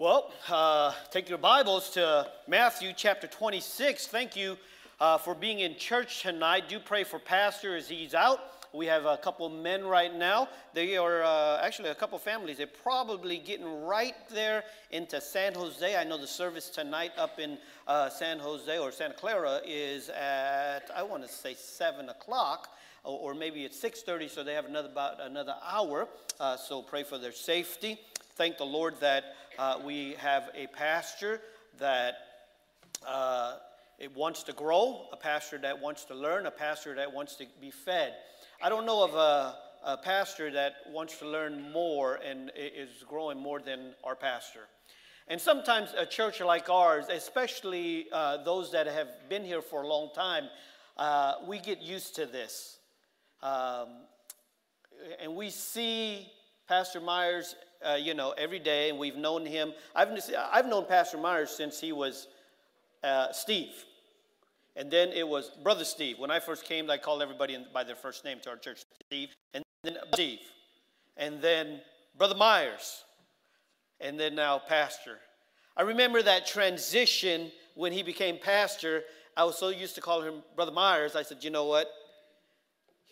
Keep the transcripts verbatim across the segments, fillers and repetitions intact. Well, uh, take your Bibles to Matthew chapter twenty-six. Thank you uh, for being in church tonight. Do pray for Pastor as he's out. We have a couple men right now. They are uh, actually a couple families. They're probably getting right there into San Jose. I know the service tonight up in uh, San Jose or Santa Clara is at, I want to say, seven o'clock. Or, or maybe it's six thirty, so they have another about another hour. Uh, so pray for their safety. Thank the Lord that uh, we have a pastor that uh, it wants to grow, a pastor that wants to learn, a pastor that wants to be fed. I don't know of a, a pastor that wants to learn more and is growing more than our pastor. And sometimes a church like ours, especially uh, those that have been here for a long time, uh, we get used to this. Um, and we see Pastor Myers Uh, you know, every day, and we've known him. I've, I've known Pastor Myers since he was uh, Steve, and then it was Brother Steve. When I first came, I called everybody in, by their first name to our church, Steve, and then Steve, and then Brother Myers, and then now Pastor. I remember that transition when he became pastor. I was so used to calling him Brother Myers, I said, you know what?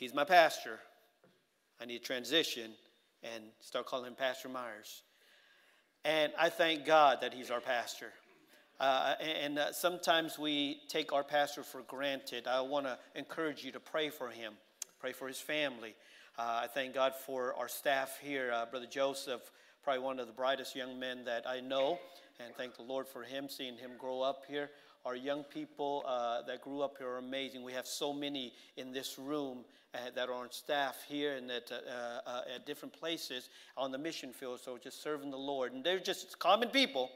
He's my pastor. I need a transition. And start calling him Pastor Myers. And I thank God that he's our pastor. Uh, and uh, sometimes we take our pastor for granted. I want to encourage you to pray for him. Pray for his family. Uh, I thank God for our staff here. Uh, Brother Joseph, probably one of the brightest young men that I know. And thank the Lord for him, seeing him grow up here. Our young people uh, that grew up here are amazing. We have so many in this room uh, that are on staff here and at, uh, uh, at different places on the mission field, so just serving the Lord. And they're just common people.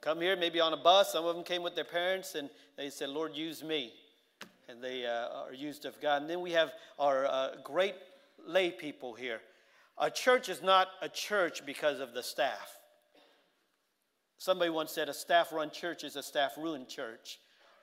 Come here, maybe on a bus. Some of them came with their parents, and they said, Lord, use me. And they uh, are used of God. And then we have our uh, great lay people here. A church is not a church because of the staff. Somebody once said a staff-run church is a staff-ruined church.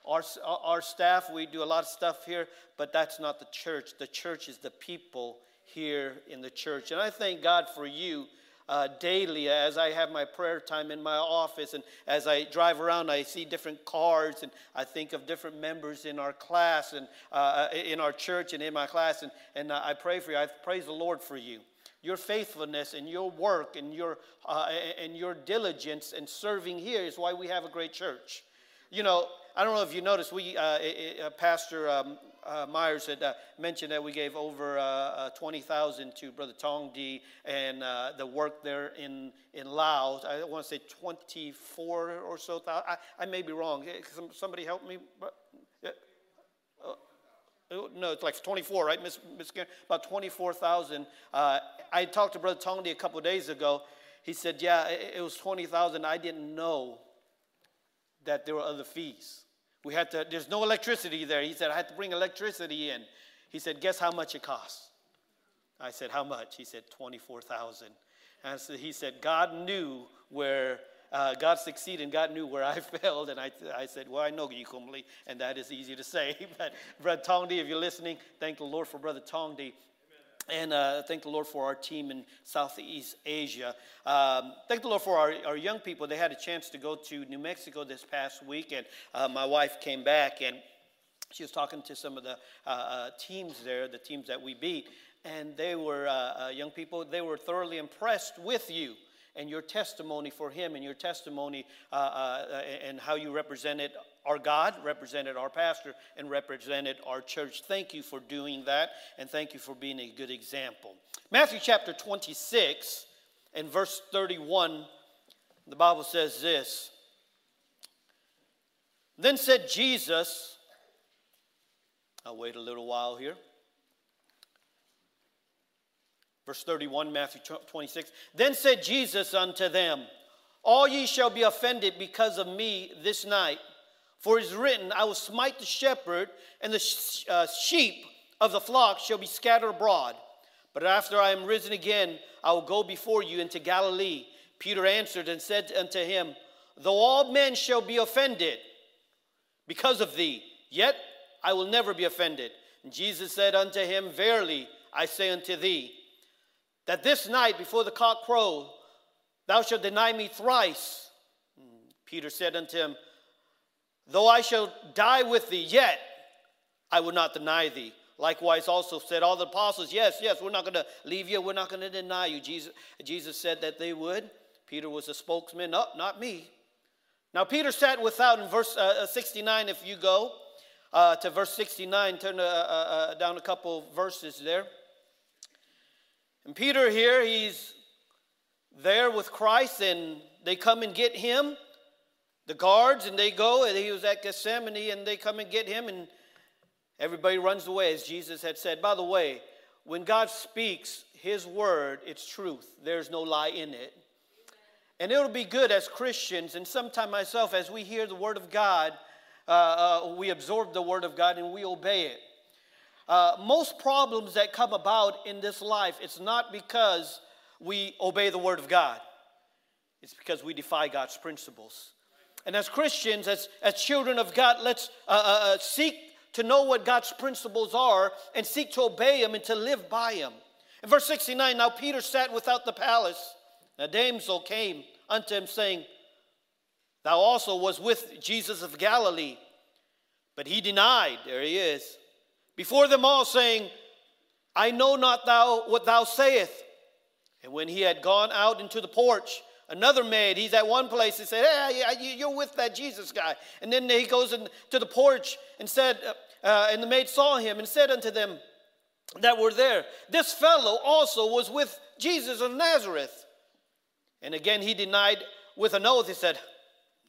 Our, our staff, we do a lot of stuff here, but that's not the church. The church is the people here in the church. And I thank God for you uh, daily as I have my prayer time in my office. And as I drive around, I see different cars, and I think of different members in our class and uh, in our church and in my class. And, and I pray for you. I praise the Lord for you. Your faithfulness and your work and your uh, and your diligence and serving here is why we have a great church. You know, I don't know if you noticed, we uh, uh, Pastor um, uh, Myers had uh, mentioned that we gave over uh, uh, twenty thousand to Brother Thongdy and uh, the work there in in Laos. I want to say twenty four or so thousand. I, I may be wrong. Somebody help me. No, it's like twenty-four, right, Miss Miss Karen? About twenty-four thousand. Uh, I talked to Brother Thongdy a couple days ago. He said, yeah, it, it was twenty thousand. I didn't know that there were other fees. We had to, there's no electricity there. He said, I had to bring electricity in. He said, guess how much it costs? I said, how much? He said, twenty-four thousand. And so he said, God knew where... Uh, God succeeded, and God knew where I failed, and I, I said, well, I know you humbly, and that is easy to say, but Brother Thongdy, if you're listening, thank the Lord for Brother Thongdy, and uh, thank the Lord for our team in Southeast Asia. Um, thank the Lord for our, our young people. They had a chance to go to New Mexico this past week, and uh, my wife came back, and she was talking to some of the uh, uh, teams there, the teams that we beat, and they were uh, uh, young people. They were thoroughly impressed with you. And your testimony for him and your testimony uh, uh, and how you represented our God, represented our pastor, and represented our church. Thank you for doing that, and thank you for being a good example. Matthew chapter twenty-six and verse thirty-one, the Bible says this. Then said Jesus, I'll wait a little while here. Verse thirty-one, Matthew twenty-six. Then said Jesus unto them, all ye shall be offended because of me this night. For it is written, I will smite the shepherd, and the sh uh, sheep of the flock shall be scattered abroad. But after I am risen again, I will go before you into Galilee. Peter answered and said unto him, though all men shall be offended because of thee, yet I will never be offended. And Jesus said unto him, verily I say unto thee, that this night before the cock crow, Thou shalt deny me thrice. Peter said unto him, Though I shall die with thee, yet I will not deny thee. Likewise also said all the apostles, Yes, yes, we're not going to leave you. We're not going to deny you. Jesus, Jesus said that they would. Peter was a spokesman. No, not me. Now Peter sat without in verse uh, sixty-nine, if you go uh, to verse sixty-nine. Turn uh, uh, down a couple of verses there. And Peter here, he's there with Christ, and they come and get him. The guards, and they go, and he was at Gethsemane, and they come and get him, and everybody runs away, as Jesus had said. By the way, when God speaks his word, it's truth. There's no lie in it. And it'll be good as Christians, and sometimes myself, as we hear the word of God, uh, uh, we absorb the word of God, and we obey it. Uh, most problems that come about in this life, it's not because we obey the word of God. It's because we defy God's principles. And as Christians, as, as children of God, let's uh, uh, seek to know what God's principles are and seek to obey them and to live by them. In verse sixty-nine, Now Peter sat without the palace, and a damsel came unto him, saying, Thou also was with Jesus of Galilee. But he denied, there he is, before them all, saying, I know not thou what thou sayest. And when he had gone out into the porch, another maid, he's at one place, he said, hey, you're with that Jesus guy. And then he goes in to the porch and said, uh, and the maid saw him and said unto them that were there, This fellow also was with Jesus of Nazareth. And again he denied with an oath. He said,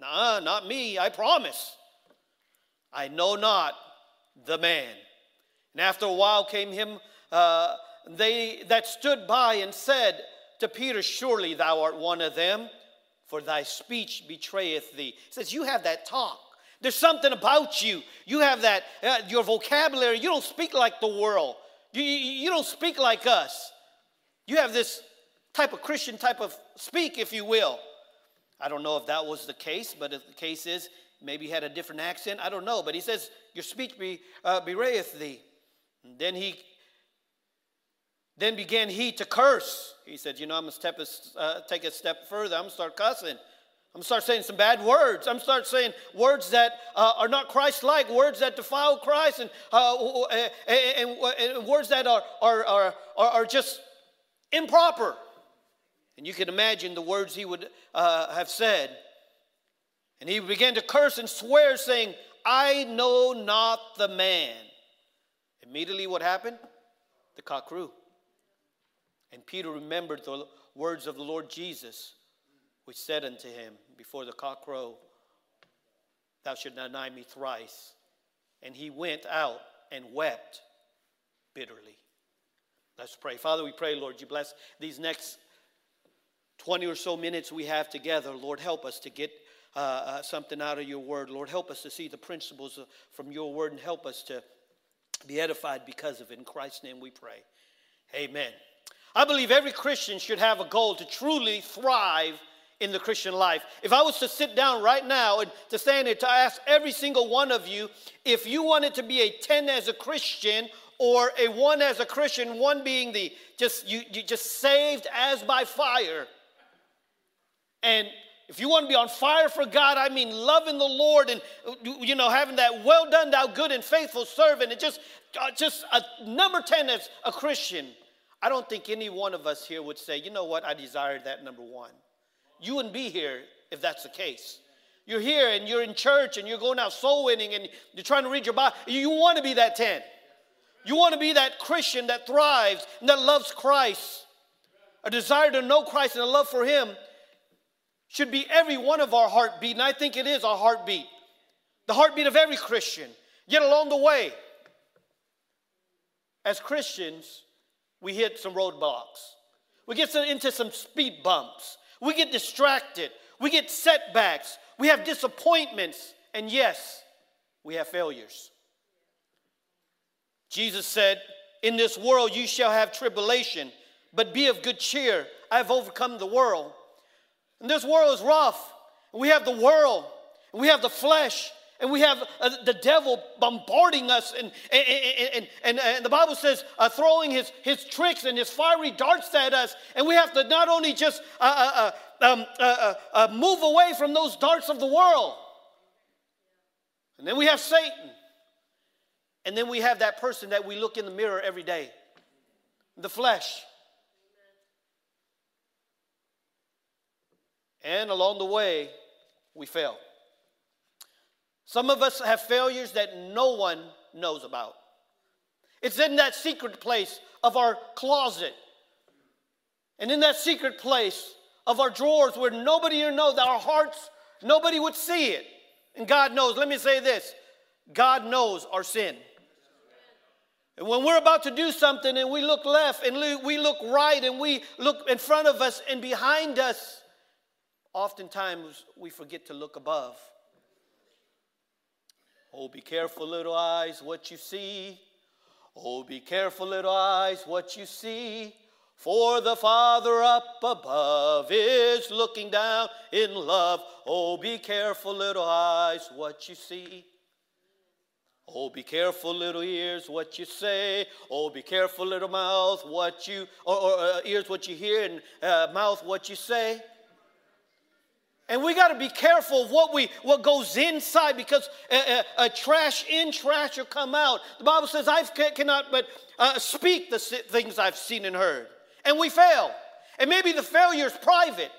Nah, not me, I promise. I know not the man. And after a while came him, uh, they that stood by and said to Peter, Surely thou art one of them, for thy speech betrayeth thee. He says, you have that talk. There's something about you. You have that, uh, your vocabulary. You don't speak like the world. You, you, you don't speak like us. You have this type of Christian type of speak, if you will. I don't know if that was the case, but if the case is, maybe he had a different accent. I don't know, but he says, your speech be, uh, betrayeth thee. And then he Then began he to curse. He said, you know, I'm going to uh, take a step further. I'm going to start cussing. I'm going to start saying some bad words. I'm going to start saying words that uh, are not Christ-like, words that defile Christ, and, uh, and, and, and words that are, are, are, are just improper. And you can imagine the words he would uh, have said. And he began to curse and swear, saying, I know not the man. Immediately what happened? The cock crew. And Peter remembered the words of the Lord Jesus, which said unto him, Before the cock crow, thou shalt deny me thrice. And he went out and wept bitterly. Let's pray. Father, we pray, Lord, you bless these next twenty or so minutes we have together. Lord, help us to get uh, uh, something out of your word. Lord, help us to see the principles from your word, and help us to be edified because of it. In Christ's name we pray. Amen. I believe every Christian should have a goal to truly thrive in the Christian life. If I was to sit down right now and to stand here to ask every single one of you, if you wanted to be a ten as a Christian or a one as a Christian, one being the just you, you just saved as by fire. And if you want to be on fire for God, I mean loving the Lord and, you know, having that well done, thou good and faithful servant, and just, just a number ten as a Christian. I don't think any one of us here would say, you know what, I desire that number one. You wouldn't be here if that's the case. You're here and you're in church and you're going out soul winning and you're trying to read your Bible. You want to be that ten. You want to be that Christian that thrives and that loves Christ. A desire to know Christ and a love for him should be every one of our heartbeat. And I think it is our heartbeat. The heartbeat of every Christian. Yet along the way, as Christians, we hit some roadblocks. We get into some speed bumps. We get distracted. We get setbacks. We have disappointments. And yes, we have failures. Jesus said, In this world you shall have tribulation, but be of good cheer. I have overcome the world. And this world is rough. We have the world. We have the flesh. And we have uh, the devil bombarding us. And, and, and, and, and the Bible says uh, throwing his, his tricks and his fiery darts at us. And we have to not only just uh, uh, um, uh, uh, move away from those darts of the world. And then we have Satan. And then we have that person that we look in the mirror every day, the flesh. And along the way, we fail. Some of us have failures that no one knows about. It's in that secret place of our closet. And in that secret place of our drawers where nobody would know, that our hearts, nobody would see it. And God knows. Let me say this. God knows our sin. And when we're about to do something and we look left and we look right and we look in front of us and behind us, oftentimes we forget to look above. Oh, be careful, little eyes, what you see. Oh, be careful, little eyes, what you see. For the Father up above is looking down in love. Oh, be careful, little eyes, what you see. Oh, be careful, little ears, what you say. Oh, be careful, little mouth, what you, or, or uh, ears, what you hear, and uh, mouth, what you say. And we got to be careful of what we, what goes inside, because a, a, a trash in, trash will come out. The Bible says, I cannot but uh, speak the things I've seen and heard. And we fail. And maybe the failure is private.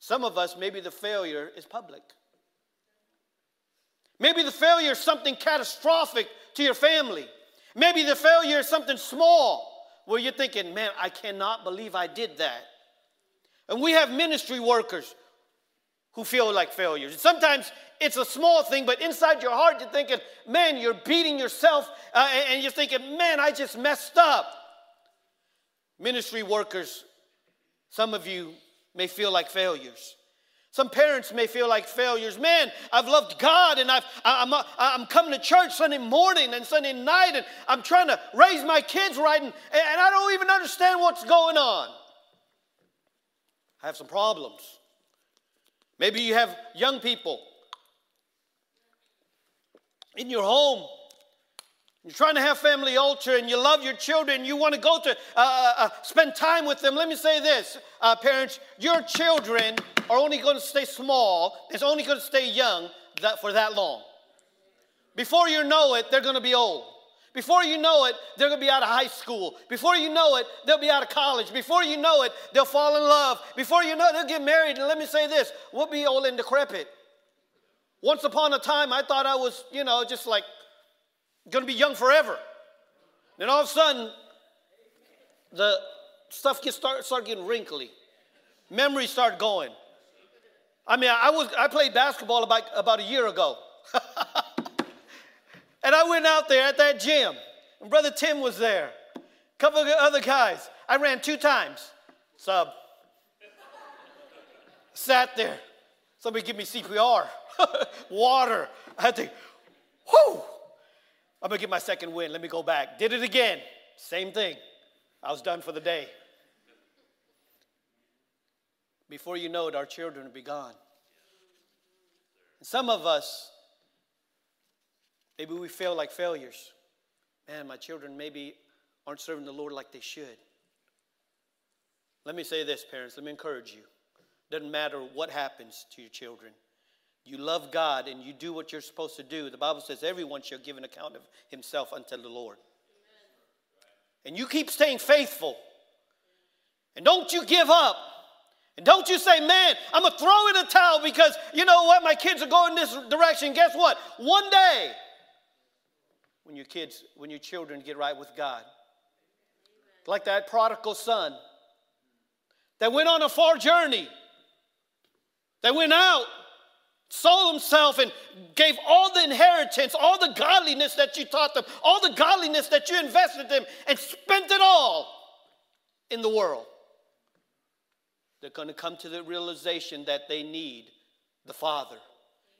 Some of us, maybe the failure is public. Maybe the failure is something catastrophic to your family. Maybe the failure is something small where you're thinking, man, I cannot believe I did that. And we have ministry workers who feel like failures. And sometimes it's a small thing, but inside your heart you're thinking, man, you're beating yourself, uh, and you're thinking, man, I just messed up. Ministry workers, some of you may feel like failures. Some parents may feel like failures. Man, I've loved God, and I've, I'm, I'm coming to church Sunday morning and Sunday night, and I'm trying to raise my kids right, and, and I don't even understand what's going on. I have some problems. Maybe you have young people in your home. You're trying to have family altar, and you love your children. You want to go to uh, uh, spend time with them. Let me say this, uh, parents. Your children are only going to stay small. It's only going to stay young that, for that long. Before you know it, they're going to be old. Before you know it, they're going to be out of high school. Before you know it, they'll be out of college. Before you know it, they'll fall in love. Before you know it, they'll get married. And let me say this, we'll be old and decrepit. Once upon a time, I thought I was, you know, just like going to be young forever. Then all of a sudden, the stuff gets start, start getting wrinkly. Memories start going. I mean, I, was, I played basketball about, about a year ago. And I went out there at that gym, and Brother Tim was there, a couple of other guys. I ran two times, sub. Sat there. Somebody give me C P R, water. I had to, whoo, I'm going to get my second win. Let me go back. Did it again. Same thing. I was done for the day. Before you know it, our children will be gone. And some of us, maybe we feel like failures. Man, my children maybe aren't serving the Lord like they should. Let me say this, parents. Let me encourage you. Doesn't matter what happens to your children. You love God and you do what you're supposed to do. The Bible says everyone shall give an account of himself unto the Lord. Amen. And you keep staying faithful. And don't you give up. And don't you say, man, I'm going to throw in a towel because you know what? My kids are going this direction. Guess what? One day, when your kids, when your children get right with God. Like that prodigal son that went on a far journey. That went out, sold himself, and gave all the inheritance, all the godliness that you taught them, all the godliness that you invested in them, and spent it all in the world. They're going to come to the realization that they need the Father.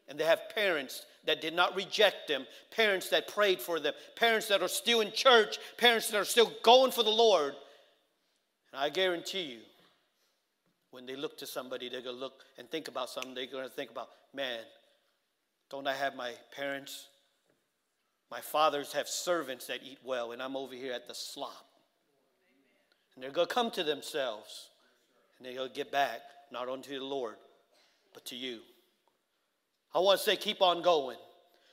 And they have parents that did not reject them, parents that prayed for them, parents that are still in church, parents that are still going for the Lord. And I guarantee you, when they look to somebody, they're going to look and think about something. They're going to think about, man, don't I have my parents? My fathers have servants that eat well, and I'm over here at the slop. And they're going to come to themselves. and then he'll get back, not unto the Lord, but to you. I want to say keep on going.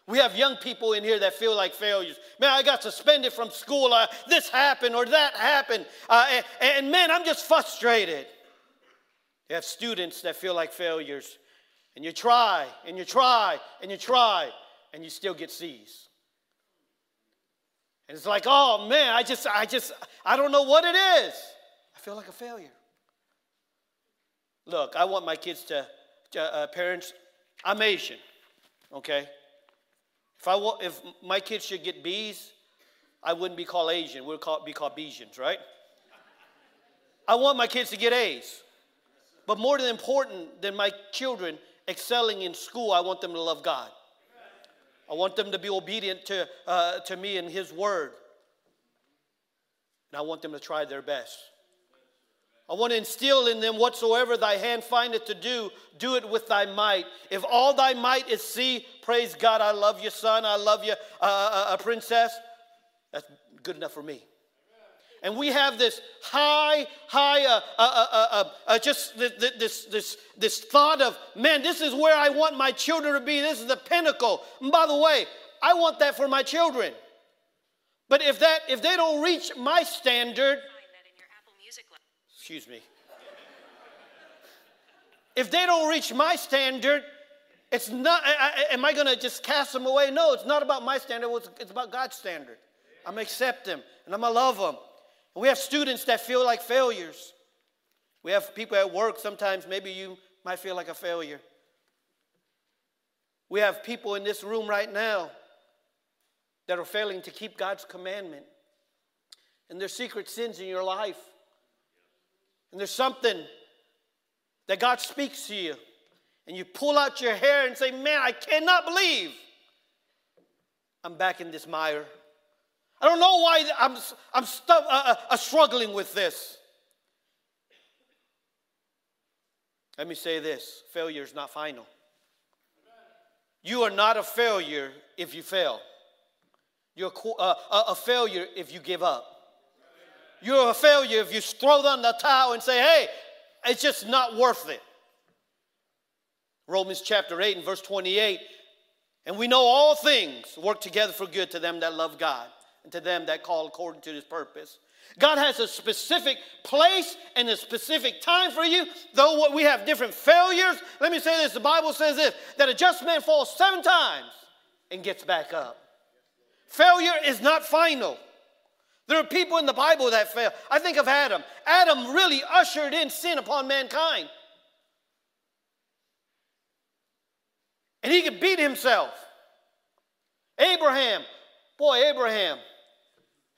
We have young people in here that feel like failures. Man, I got suspended from school. Uh, this happened or that happened. Uh, and, and man, I'm just frustrated. You have students that feel like failures. And you try, and you try, and you try, and you still get C's. And it's like, oh man, I just, I just, I don't know what it is. I feel like a failure. Look, I want my kids to, to uh, parents, I'm Asian, okay? If I want, if my kids should get B's, I wouldn't be called Asian. We'd call, be called Besians, right? I want my kids to get A's. But more than important than my children excelling in school, I want them to love God. I want them to be obedient to, uh, to me and His Word. And I want them to try their best. I want to instill in them whatsoever thy hand findeth to do, do it with thy might. If all thy might is see, praise God, I love you, son, I love you, uh, uh, princess. That's good enough for me. And we have this high, high, uh, uh, uh, uh, uh, just th th this, this, this thought of, man, this is where I want my children to be. This is the pinnacle. And by the way, I want that for my children. But if that, if they don't reach my standard, excuse me. If they don't reach my standard, it's not. I, I, am I going to just cast them away? No, it's not about my standard. It's, it's about God's standard. I'm going to accept them and I'm going to love them. And we have students that feel like failures. We have people at work. Sometimes maybe you might feel like a failure. We have people in this room right now that are failing to keep God's commandment, and there's secret sins in your life. And there's something that God speaks to you, and you pull out your hair and say, man, I cannot believe I'm back in this mire. I don't know why I'm, I'm stu uh, uh, struggling with this. Let me say this, failure is not final. You are not a failure if you fail. You're uh, a failure if you give up. You're a failure if you throw down the towel and say, hey, it's just not worth it. Romans chapter eight and verse twenty-eight. And we know all things work together for good to them that love God and to them that call according to His purpose. God has a specific place and a specific time for you. Though we have different failures, let me say this. The Bible says this, that a just man falls seven times and gets back up. Failure is not final. There are people in the Bible that fail. I think of Adam. Adam really ushered in sin upon mankind. And he could beat himself. Abraham. Boy, Abraham.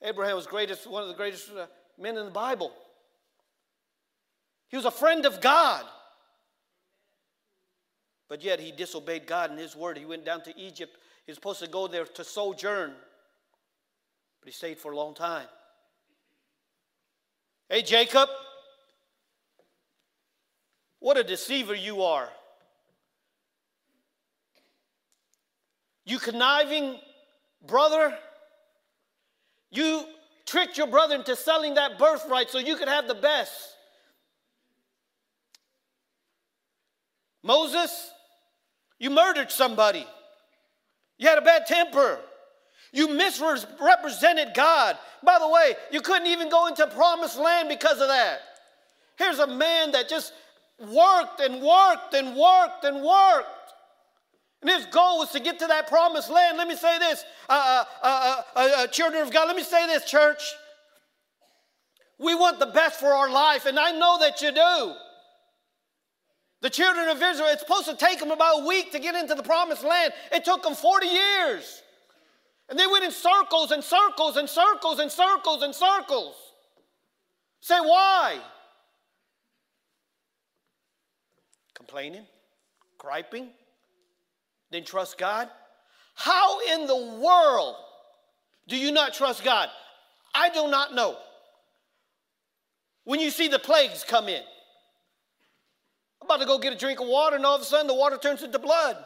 Abraham was greatest, one of the greatest men in the Bible. He was a friend of God. But yet he disobeyed God and His word. He went down to Egypt. He was supposed to go there to sojourn. But he stayed for a long time. Hey, Jacob, what a deceiver you are. You conniving brother, you tricked your brother into selling that birthright so you could have the best. Moses, you murdered somebody. You had a bad temper. You misrepresented God. By the way, you couldn't even go into promised land because of that. Here's a man that just worked and worked and worked and worked. And his goal was to get to that promised land. Let me say this, uh, uh, uh, uh, uh, children of God, let me say this, church. We want the best for our life, and I know that you do. The children of Israel, it's supposed to take them about a week to get into the promised land. It took them forty years. And they went in circles and circles and circles and circles and circles. Say, why? Complaining, griping, didn't trust God. How in the world do you not trust God? I do not know. When you see the plagues come in, I'm about to go get a drink of water, and all of a sudden the water turns into blood.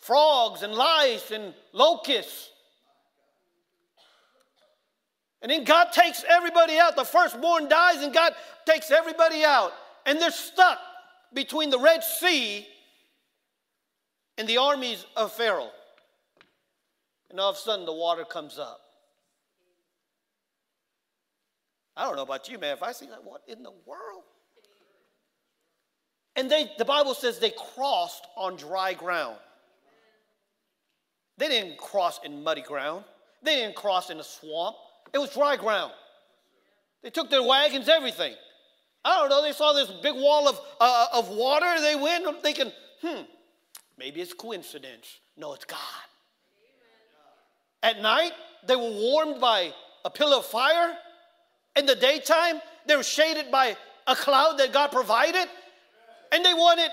Frogs and lice and locusts. And then God takes everybody out. The firstborn dies and God takes everybody out. And they're stuck between the Red Sea and the armies of Pharaoh. And all of a sudden the water comes up. I don't know about you, man. If I see that, what in the world? And they, the Bible says they crossed on dry ground. They didn't cross in muddy ground. They didn't cross in a swamp. It was dry ground. They took their wagons, everything. I don't know. They saw this big wall of, uh, of water. They went. I'm thinking, hmm, maybe it's coincidence. No, it's God. Amen. At night, they were warmed by a pillar of fire. In the daytime, they were shaded by a cloud that God provided. And they wanted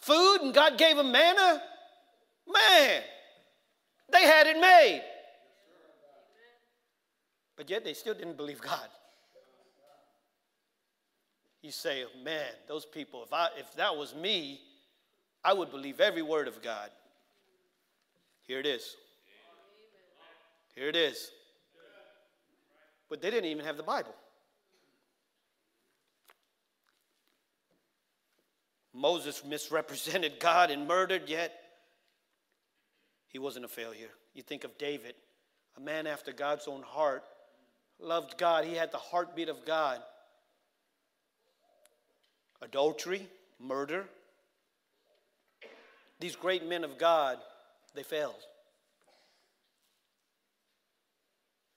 food, and God gave them manna. Man, they had it made. But yet they still didn't believe God. You say, man, those people, if, I, if that was me, I would believe every word of God. Here it is. Here it is. But they didn't even have the Bible. Moses misrepresented God and murdered, yet he wasn't a failure. You think of David, a man after God's own heart, loved God. He had the heartbeat of God. Adultery, murder. These great men of God, they failed.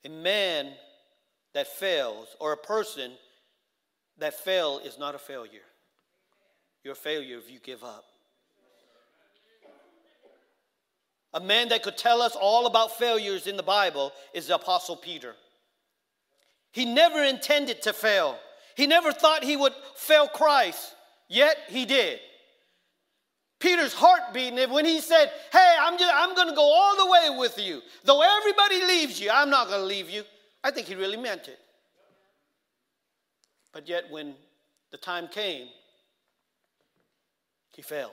A man that fails, or a person that fails, is not a failure. You're a failure if you give up. A man that could tell us all about failures in the Bible is the Apostle Peter. He never intended to fail. He never thought he would fail Christ, yet he did. Peter's heart beating when he said, hey, I'm, just, I'm going to go all the way with you. Though everybody leaves you, I'm not going to leave you. I think he really meant it. But yet when the time came, he failed.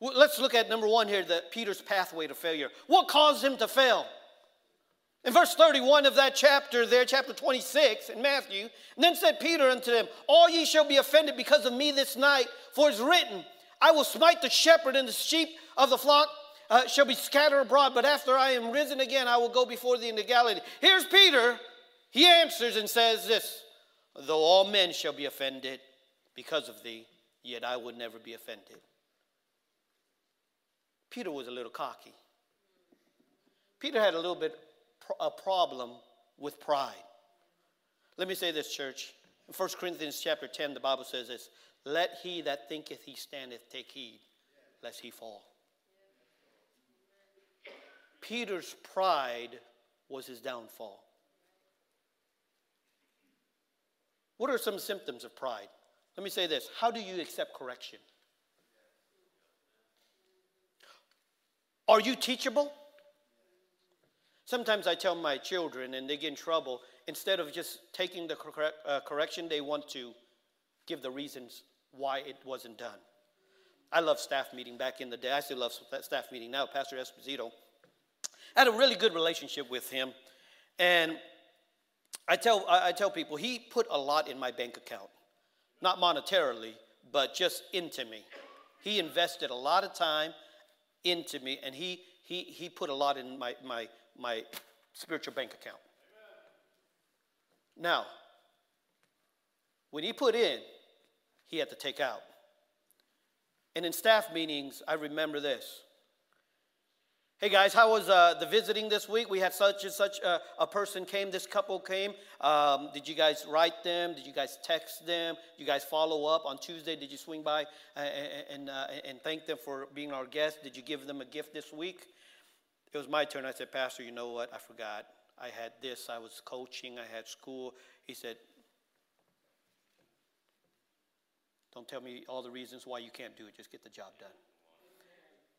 Let's look at number one here, the Peter's pathway to failure. What caused him to fail? In verse thirty-one of that chapter there, chapter twenty-six in Matthew, and then said Peter unto them, all ye shall be offended because of me this night, for it is written, I will smite the shepherd, and the sheep of the flock uh, shall be scattered abroad, but after I am risen again, I will go before thee into Galilee. Here's Peter. He answers and says this, though all men shall be offended because of thee, yet I would never be offended. Peter was a little cocky. Peter had a little bit of a problem with pride. Let me say this, church. In First Corinthians chapter ten, the Bible says this, let he that thinketh he standeth take heed, lest he fall. Peter's pride was his downfall. What are some symptoms of pride? Let me say this. How do you accept correction? Are you teachable? Sometimes I tell my children and they get in trouble, instead of just taking the correct, uh, correction, they want to give the reasons why it wasn't done. I love staff meeting back in the day. I still love staff meeting now. Pastor Esposito, I had a really good relationship with him. And I tell, I tell people, he put a lot in my bank account, not monetarily, but just into me. He invested a lot of time into me, and he he he put a lot in my my my spiritual bank account. Amen. Now, when he put in, he had to take out. And in staff meetings, I remember this. Hey guys, how was uh, the visiting this week? We had such and such a, a person came. This couple came. Um, did you guys write them? Did you guys text them? Did you guys follow up on Tuesday? Did you swing by and and, uh, and thank them for being our guest? Did you give them a gift this week? It was my turn. I said, Pastor, you know what? I forgot. I had this. I was coaching. I had school. He said, don't tell me all the reasons why you can't do it. Just get the job done.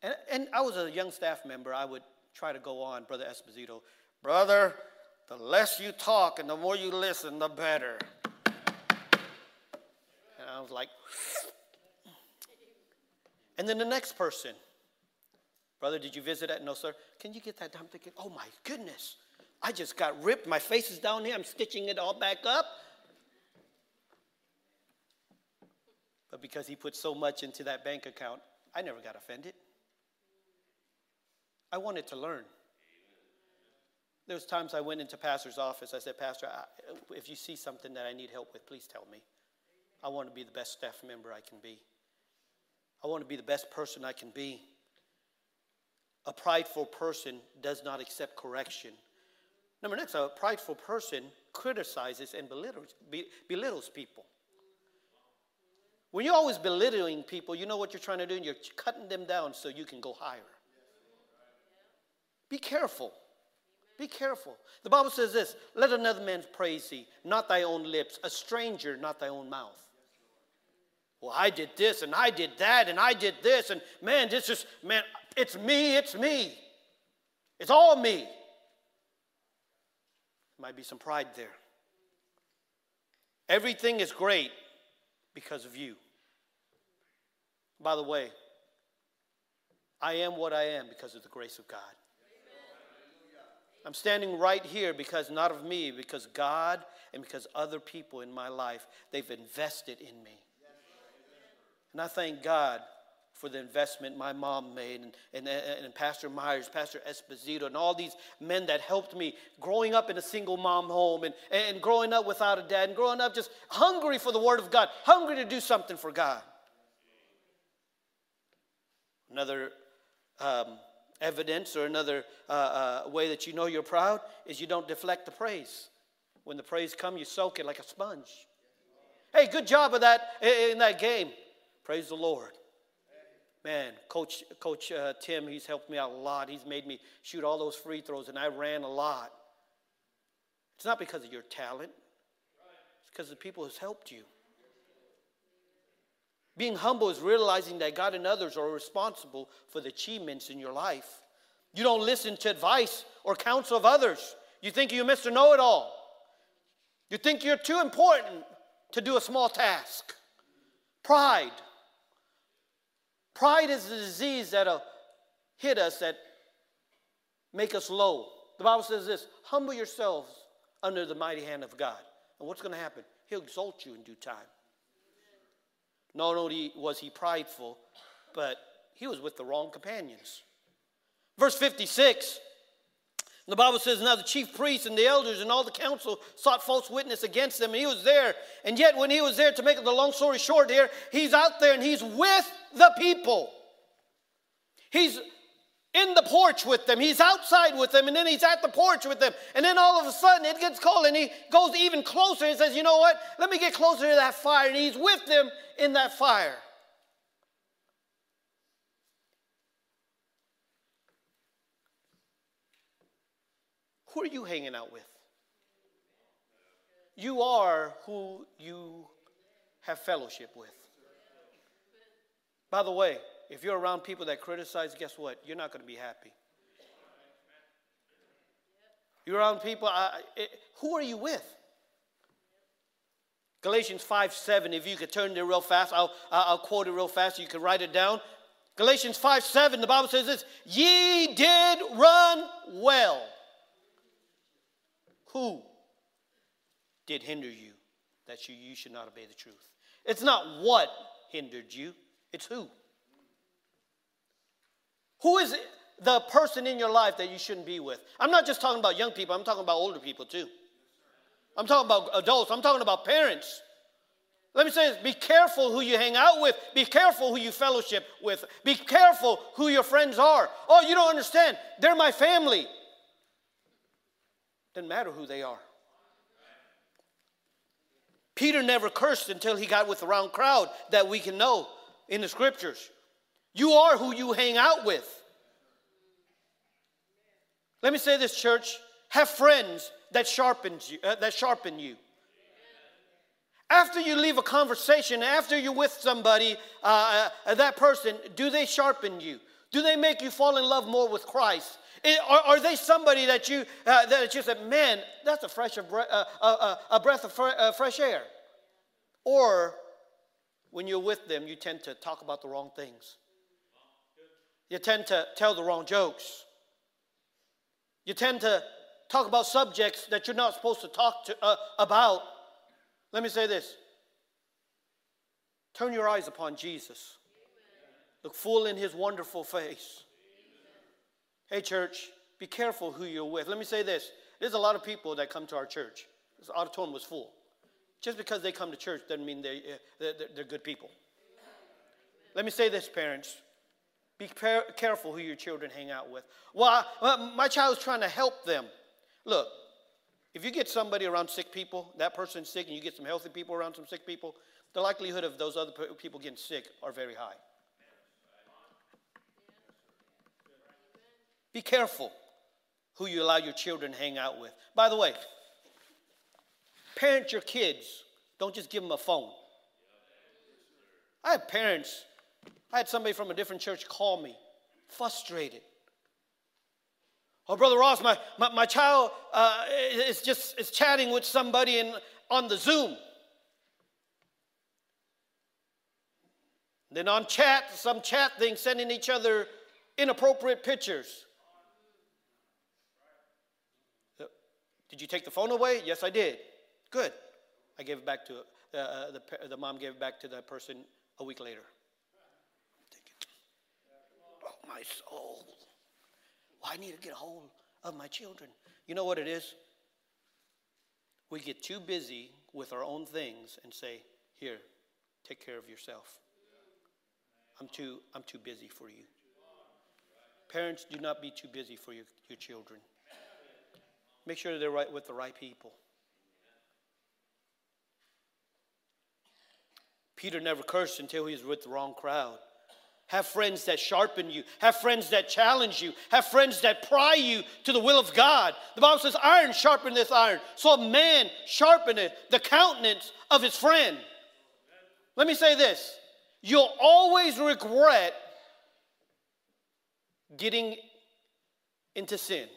And, and I was a young staff member. I would try to go on, Brother Esposito. Brother, the less you talk and the more you listen, the better. And I was like. And then the next person. Brother, did you visit that? No, sir. Can you get that? I'm thinking, oh, my goodness. I just got ripped. My face is down here. I'm stitching it all back up. But because he put so much into that bank account, I never got offended. I wanted to learn. There was times I went into pastor's office. I said, Pastor, I, if you see something that I need help with, please tell me. I want to be the best staff member I can be. I want to be the best person I can be. A prideful person does not accept correction. Number next, a prideful person criticizes and belittles, be, belittles people. When you're always belittling people, you know what you're trying to do? You're cutting them down so you can go higher. Be careful. Be careful. The Bible says this, let another man praise thee, not thy own lips, a stranger, not thy own mouth. Well, I did this, and I did that, and I did this, and man, this is, man, it's me, it's me. It's all me. Might be some pride there. Everything is great because of you. By the way, I am what I am because of the grace of God. Amen. I'm standing right here because not of me, because God and because other people in my life, they've invested in me. And I thank God for the investment my mom made, and, and, and Pastor Myers, Pastor Esposito, and all these men that helped me growing up in a single mom home, and, and growing up without a dad, and growing up just hungry for the Word of God, hungry to do something for God. Another um, evidence or another uh, uh, way that you know you're proud is you don't deflect the praise. When the praise comes, you soak it like a sponge. Hey, good job of that in that game. Praise the Lord. Man, Coach, Coach uh, Tim, he's helped me out a lot. He's made me shoot all those free throws, and I ran a lot. It's not because of your talent. It's because of the people who's helped you. Being humble is realizing that God and others are responsible for the achievements in your life. You don't listen to advice or counsel of others. You think you're Mister Know-it-all. You think you're too important to do a small task. Pride. Pride is a disease that'll hit us, that make us low. The Bible says this, humble yourselves under the mighty hand of God. And what's going to happen? He'll exalt you in due time. Not only was he prideful, but he was with the wrong companions. Verse fifty-six, the Bible says, now the chief priests and the elders and all the council sought false witness against them, and he was there. And yet when he was there, to make the long story short here, he's out there and he's with the people. He's in the porch with them. He's outside with them, and then he's at the porch with them. And then all of a sudden it gets cold, and he goes even closer and says, you know what? Let me get closer to that fire. And he's with them in that fire. Who are you hanging out with? You are who you have fellowship with. By the way, if you're around people that criticize, guess what? You're not going to be happy. You're around people, I, it, who are you with? Galatians five seven, if you could turn there real fast, I'll, I'll quote it real fast so you can write it down. Galatians five seven, the Bible says this, ye did run well. Who did hinder you that you, you should not obey the truth? It's not what hindered you, it's who. Who is the person in your life that you shouldn't be with? I'm not just talking about young people, I'm talking about older people too. I'm talking about adults, I'm talking about parents. Let me say this, be careful who you hang out with. Be careful who you fellowship with. Be careful who your friends are. Oh, you don't understand, they're my family. Doesn't matter who they are. Peter never cursed until he got with the wrong crowd that we can know in the scriptures. You are who you hang out with. Let me say this, church. Have friends that sharpens you, uh, that sharpen you. After you leave a conversation, after you're with somebody, uh, uh, that person, do they sharpen you? Do they make you fall in love more with Christ? It, are, are they somebody that you uh, that you said, man, that's a fresh bre uh, uh, uh, a breath of fr uh, fresh air? Or when you're with them, you tend to talk about the wrong things. You tend to tell the wrong jokes. You tend to talk about subjects that you're not supposed to talk to, uh, about, let me say this. Turn your eyes upon Jesus. Amen. Look full in his wonderful face. Amen. Hey, church, be careful who you're with. Let me say this. There's a lot of people that come to our church. This auditorium was full. Just because they come to church doesn't mean they, uh, they're, they're good people. Amen. Let me say this, parents. Be par- careful who your children hang out with. Well, I, my child's trying to help them. Look, if you get somebody around sick people, that person's sick, and you get some healthy people around some sick people, the likelihood of those other people getting sick are very high. Be careful who you allow your children to hang out with. By the way, parent your kids. Don't just give them a phone. I have parents. I had somebody from a different church call me, frustrated. Oh, Brother Ross, my, my, my child uh, is just is chatting with somebody in, on the Zoom. Then on chat, some chat thing, sending each other inappropriate pictures. Did you take the phone away? Yes, I did. Good. I gave it back to uh, the the mom gave it back to that person a week later. My soul. Well, I need to get a hold of my children. You know what it is? We get too busy with our own things and say, here, take care of yourself. I'm too, I'm too busy for you. Parents, do not be too busy for your, your children. Make sure they're right with the right people. Peter never cursed until he was with the wrong crowd. Have friends that sharpen you. Have friends that challenge you. Have friends that pry you to the will of God. The Bible says, iron sharpeneth iron. So a man sharpeneth the countenance of his friend. Let me say this. You'll always regret getting into sin.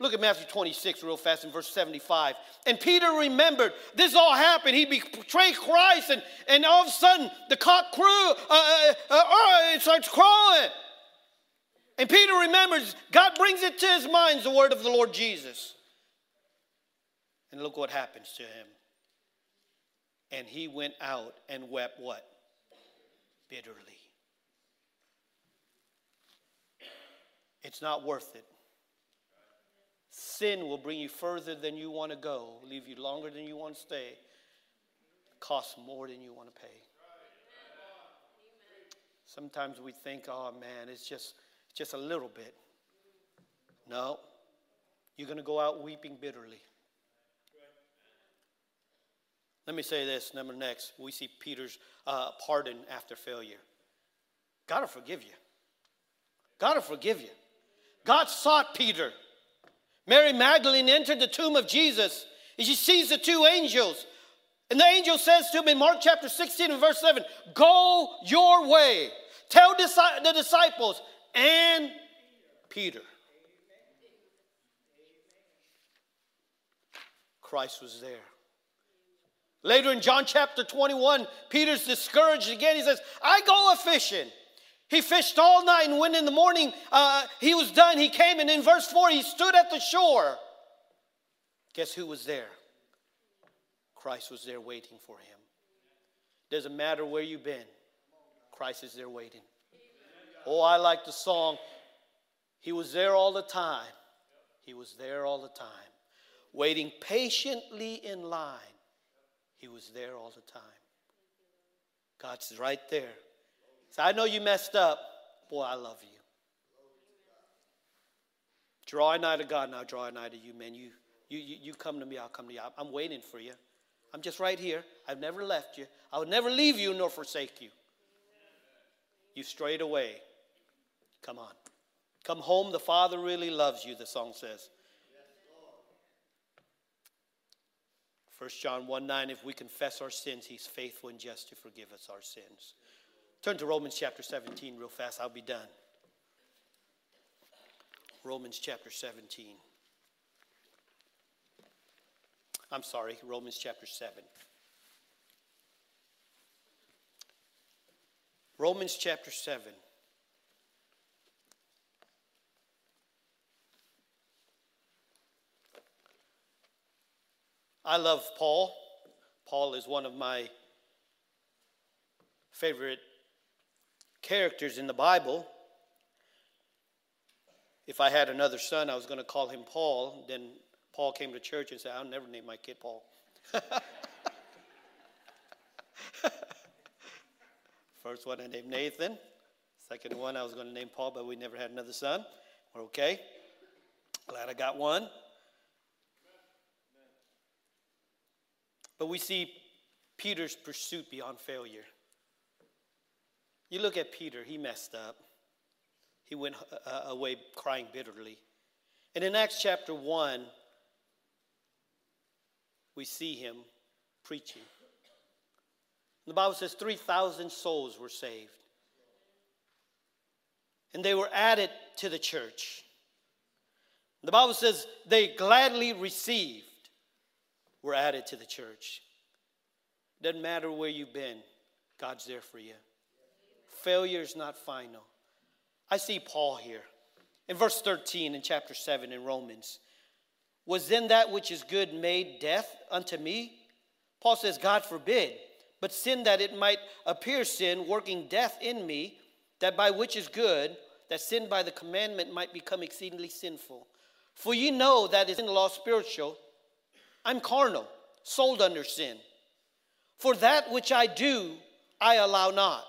Look at Matthew twenty-six real fast in verse seventy-five. And Peter remembered this all happened. He betrayed Christ, and, and all of a sudden the cock crew, uh, uh, uh, it starts crowing. And Peter remembers, God brings it to his mind, the word of the Lord Jesus. And look what happens to him. And he went out and wept what? Bitterly. It's not worth it. Sin will bring you further than you want to go, leave you longer than you want to stay, cost more than you want to pay. Sometimes we think, oh man, it's just, just a little bit. No, you're going to go out weeping bitterly. Let me say this, number next, we see Peter's uh, pardon after failure. God will forgive you. God will forgive you. God sought Peter. Mary Magdalene entered the tomb of Jesus, and she sees the two angels. And the angel says to him in Mark chapter sixteen and verse seven, go your way. Tell the disciples and Peter. Christ was there. Later in John chapter twenty-one, Peter's discouraged again. He says, I go a-fishing. He fished all night, and when in the morning uh, he was done, he came, and in verse four, he stood at the shore. Guess who was there? Christ was there waiting for him. Doesn't matter where you've been, Christ is there waiting. Oh, I like the song. He was there all the time. He was there all the time. Waiting patiently in line. He was there all the time. God's right there. So I know you messed up. Boy, I love you. Draw nigh to God, and I'll draw nigh to you, man. You, you, you, you come to me, I'll come to you. I'm waiting for you. I'm just right here. I've never left you. I will never leave you nor forsake you. You've strayed away. Come on. Come home. The Father really loves you, the song says. First John one nine, if we confess our sins, he's faithful and just to forgive us our sins. Turn to Romans chapter seventeen real fast. I'll be done. Romans chapter seventeen. I'm sorry, Romans chapter seven. Romans chapter seven. I love Paul. Paul is one of my favorite characters in the Bible. If I had another son, I was going to call him Paul. Then Paul came to church and said, I'll never name my kid Paul. First one I named Nathan. Second one I was going to name Paul, but we never had another son. We're okay. Glad I got one. But we see Peter's pursuit beyond failure. You look at Peter, he messed up. He went uh, away crying bitterly. And in Acts chapter one, we see him preaching. The Bible says three thousand souls were saved. And they were added to the church. The Bible says they gladly received, were added to the church. Doesn't matter where you've been, God's there for you. Failure is not final. I see Paul here. In verse thirteen in chapter seven in Romans. Was then that which is good made death unto me? Paul says, God forbid. But sin that it might appear sin, working death in me, that by which is good, that sin by the commandment might become exceedingly sinful. For ye know that is in the law spiritual, I'm carnal, sold under sin. For that which I do, I allow not.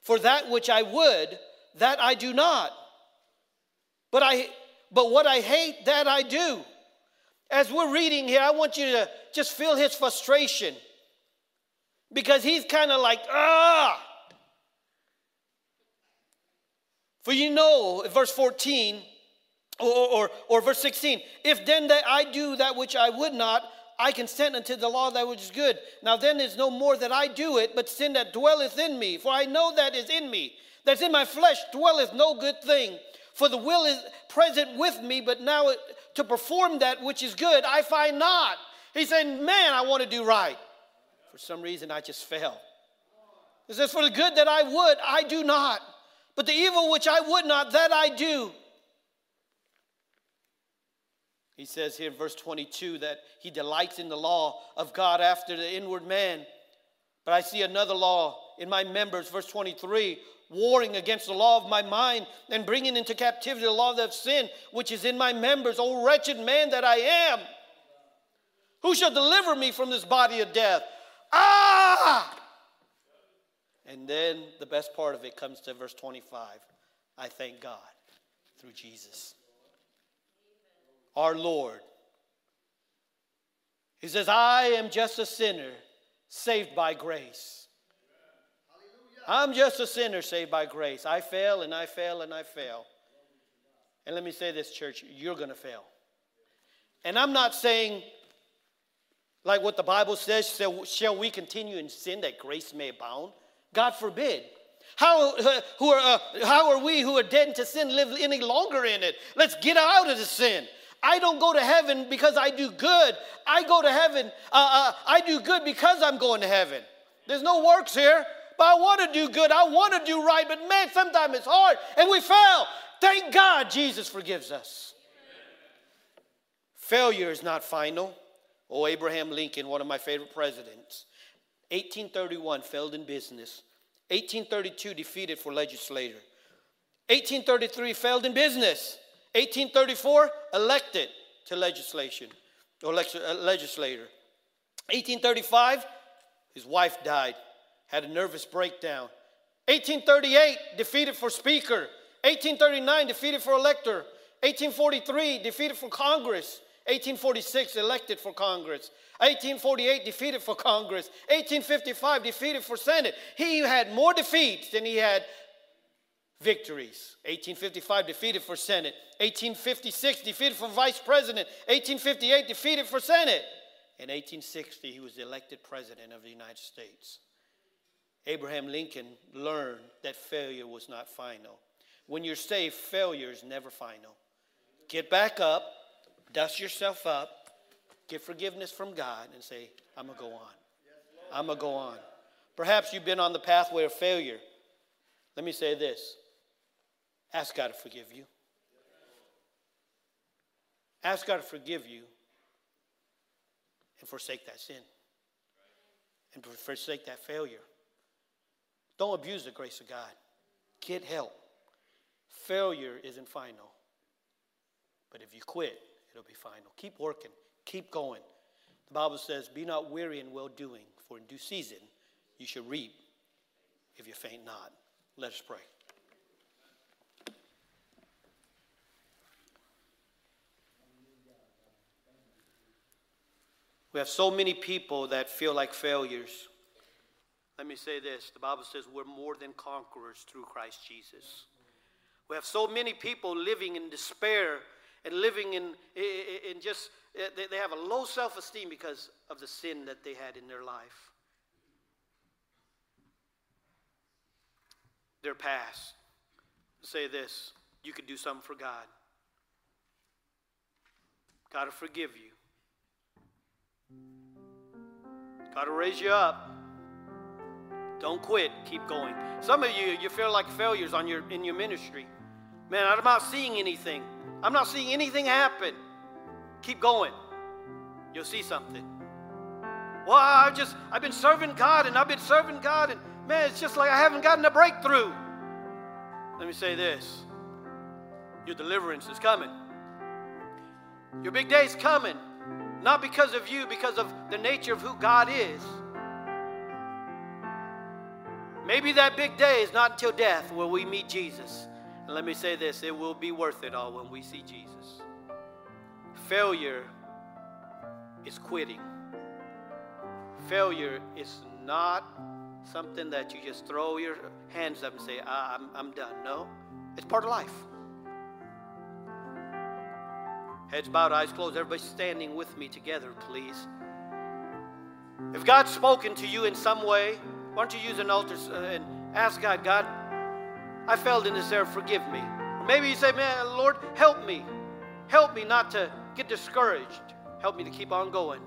For that which I would, that I do not. But I, but what I hate, that I do. As we're reading here, I want you to just feel his frustration. Because he's kind of like, ah. For you know, verse fourteen, Or, or, or verse sixteen, if then that I do that which I would not, I consent unto the law that which is good. Now then is no more that I do it, but sin that dwelleth in me. For I know that is in me, that's in my flesh dwelleth no good thing. For the will is present with me, but now it, to perform that which is good, I find not. He said, man, I want to do right. For some reason, I just fail. He says, for the good that I would, I do not. But the evil which I would not, that I do. He says here in verse twenty-two that he delights in the law of God after the inward man. But I see another law in my members, verse twenty-three, warring against the law of my mind and bringing into captivity the law of sin, which is in my members. O wretched man that I am, who shall deliver me from this body of death? Ah! And then the best part of it comes to verse twenty-five. I thank God through Jesus. Our Lord. He says, I am just a sinner saved by grace. I'm just a sinner saved by grace. I fail and I fail and I fail. And let me say this, church, you're going to fail. And I'm not saying, like what the Bible says, shall we continue in sin that grace may abound? God forbid. How, uh, who are, uh, how are we who are dead to sin live any longer in it? Let's get out of the sin. I don't go to heaven because I do good. I go to heaven. Uh, uh, I do good because I'm going to heaven. There's no works here, but I want to do good. I want to do right, but man, sometimes it's hard, and we fail. Thank God Jesus forgives us. Amen. Failure is not final. Oh, Abraham Lincoln, one of my favorite presidents. eighteen thirty-one, failed in business. eighteen thirty-two, defeated for legislator. eighteen thirty-three, failed in business. eighteen thirty-four, elected to legislation, or legislator. eighteen thirty-five, his wife died, had a nervous breakdown. eighteen thirty-eight, defeated for speaker. eighteen thirty-nine, defeated for elector. eighteen forty-three, defeated for Congress. eighteen forty-six, elected for Congress. eighteen forty-eight, defeated for Congress. eighteen fifty-five, defeated for Senate. He had more defeats than he had victories. eighteen fifty-five, defeated for Senate. eighteen fifty-six, defeated for Vice President. eighteen fifty-eight, defeated for Senate. In eighteen sixty, he was elected President of the United States. Abraham Lincoln learned that failure was not final. When you're saved, failure is never final. Get back up, dust yourself up, get forgiveness from God, and say, I'm going to go on. I'm going to go on. Perhaps you've been on the pathway of failure. Let me say this. Ask God to forgive you. Ask God to forgive you and forsake that sin. And forsake that failure. Don't abuse the grace of God. Get help. Failure isn't final. But if you quit, it'll be final. Keep working. Keep going. The Bible says, be not weary in well-doing, for in due season you shall reap if you faint not. Let us pray. We have so many people that feel like failures. Let me say this. The Bible says we're more than conquerors through Christ Jesus. We have so many people living in despair and living in, in just, they have a low self-esteem because of the sin that they had in their life. Their past. Say this. You could do something for God. God will forgive you. God will raise you up. Don't quit. Keep going. Some of you, you feel like failures on your in your ministry. Man, I'm not seeing anything. I'm not seeing anything happen. Keep going. You'll see something. Well, I just I've been serving God and I've been serving God and man, it's just like I haven't gotten a breakthrough. Let me say this. Your deliverance is coming. Your big day is coming. Not because of you, because of the nature of who God is. Maybe that big day is not until death where we meet Jesus. And let me say this, it will be worth it all when we see Jesus. Failure is quitting. Failure is not something that you just throw your hands up and say, I, I'm, I'm done. No, it's part of life. Heads bowed, eyes closed. Everybody standing with me together, please. If God's spoken to you in some way, why don't you use an altar and ask God, God, I failed in this area, forgive me. Or maybe you say, man, Lord, help me. Help me not to get discouraged. Help me to keep on going.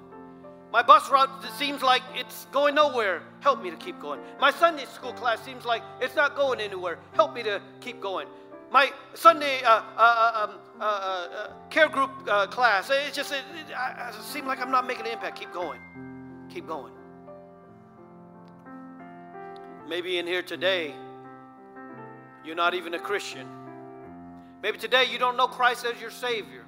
My bus route seems like it's going nowhere. Help me to keep going. My Sunday school class seems like it's not going anywhere. Help me to keep going. My Sunday uh, uh, um, uh, uh, care group uh, class, it just it, it, I, it seemed like I'm not making an impact. Keep going. Keep going. Maybe in here today, you're not even a Christian. Maybe today you don't know Christ as your Savior.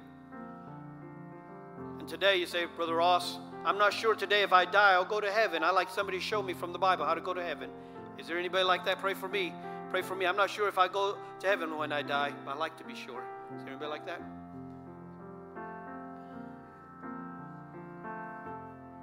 And today you say, Brother Ross, I'm not sure today if I die, I'll go to heaven. I'd like somebody to show me from the Bible how to go to heaven. Is there anybody like that? Pray for me. Pray for me. I'm not sure if I go to heaven when I die. But I like to be sure. Is there anybody like that?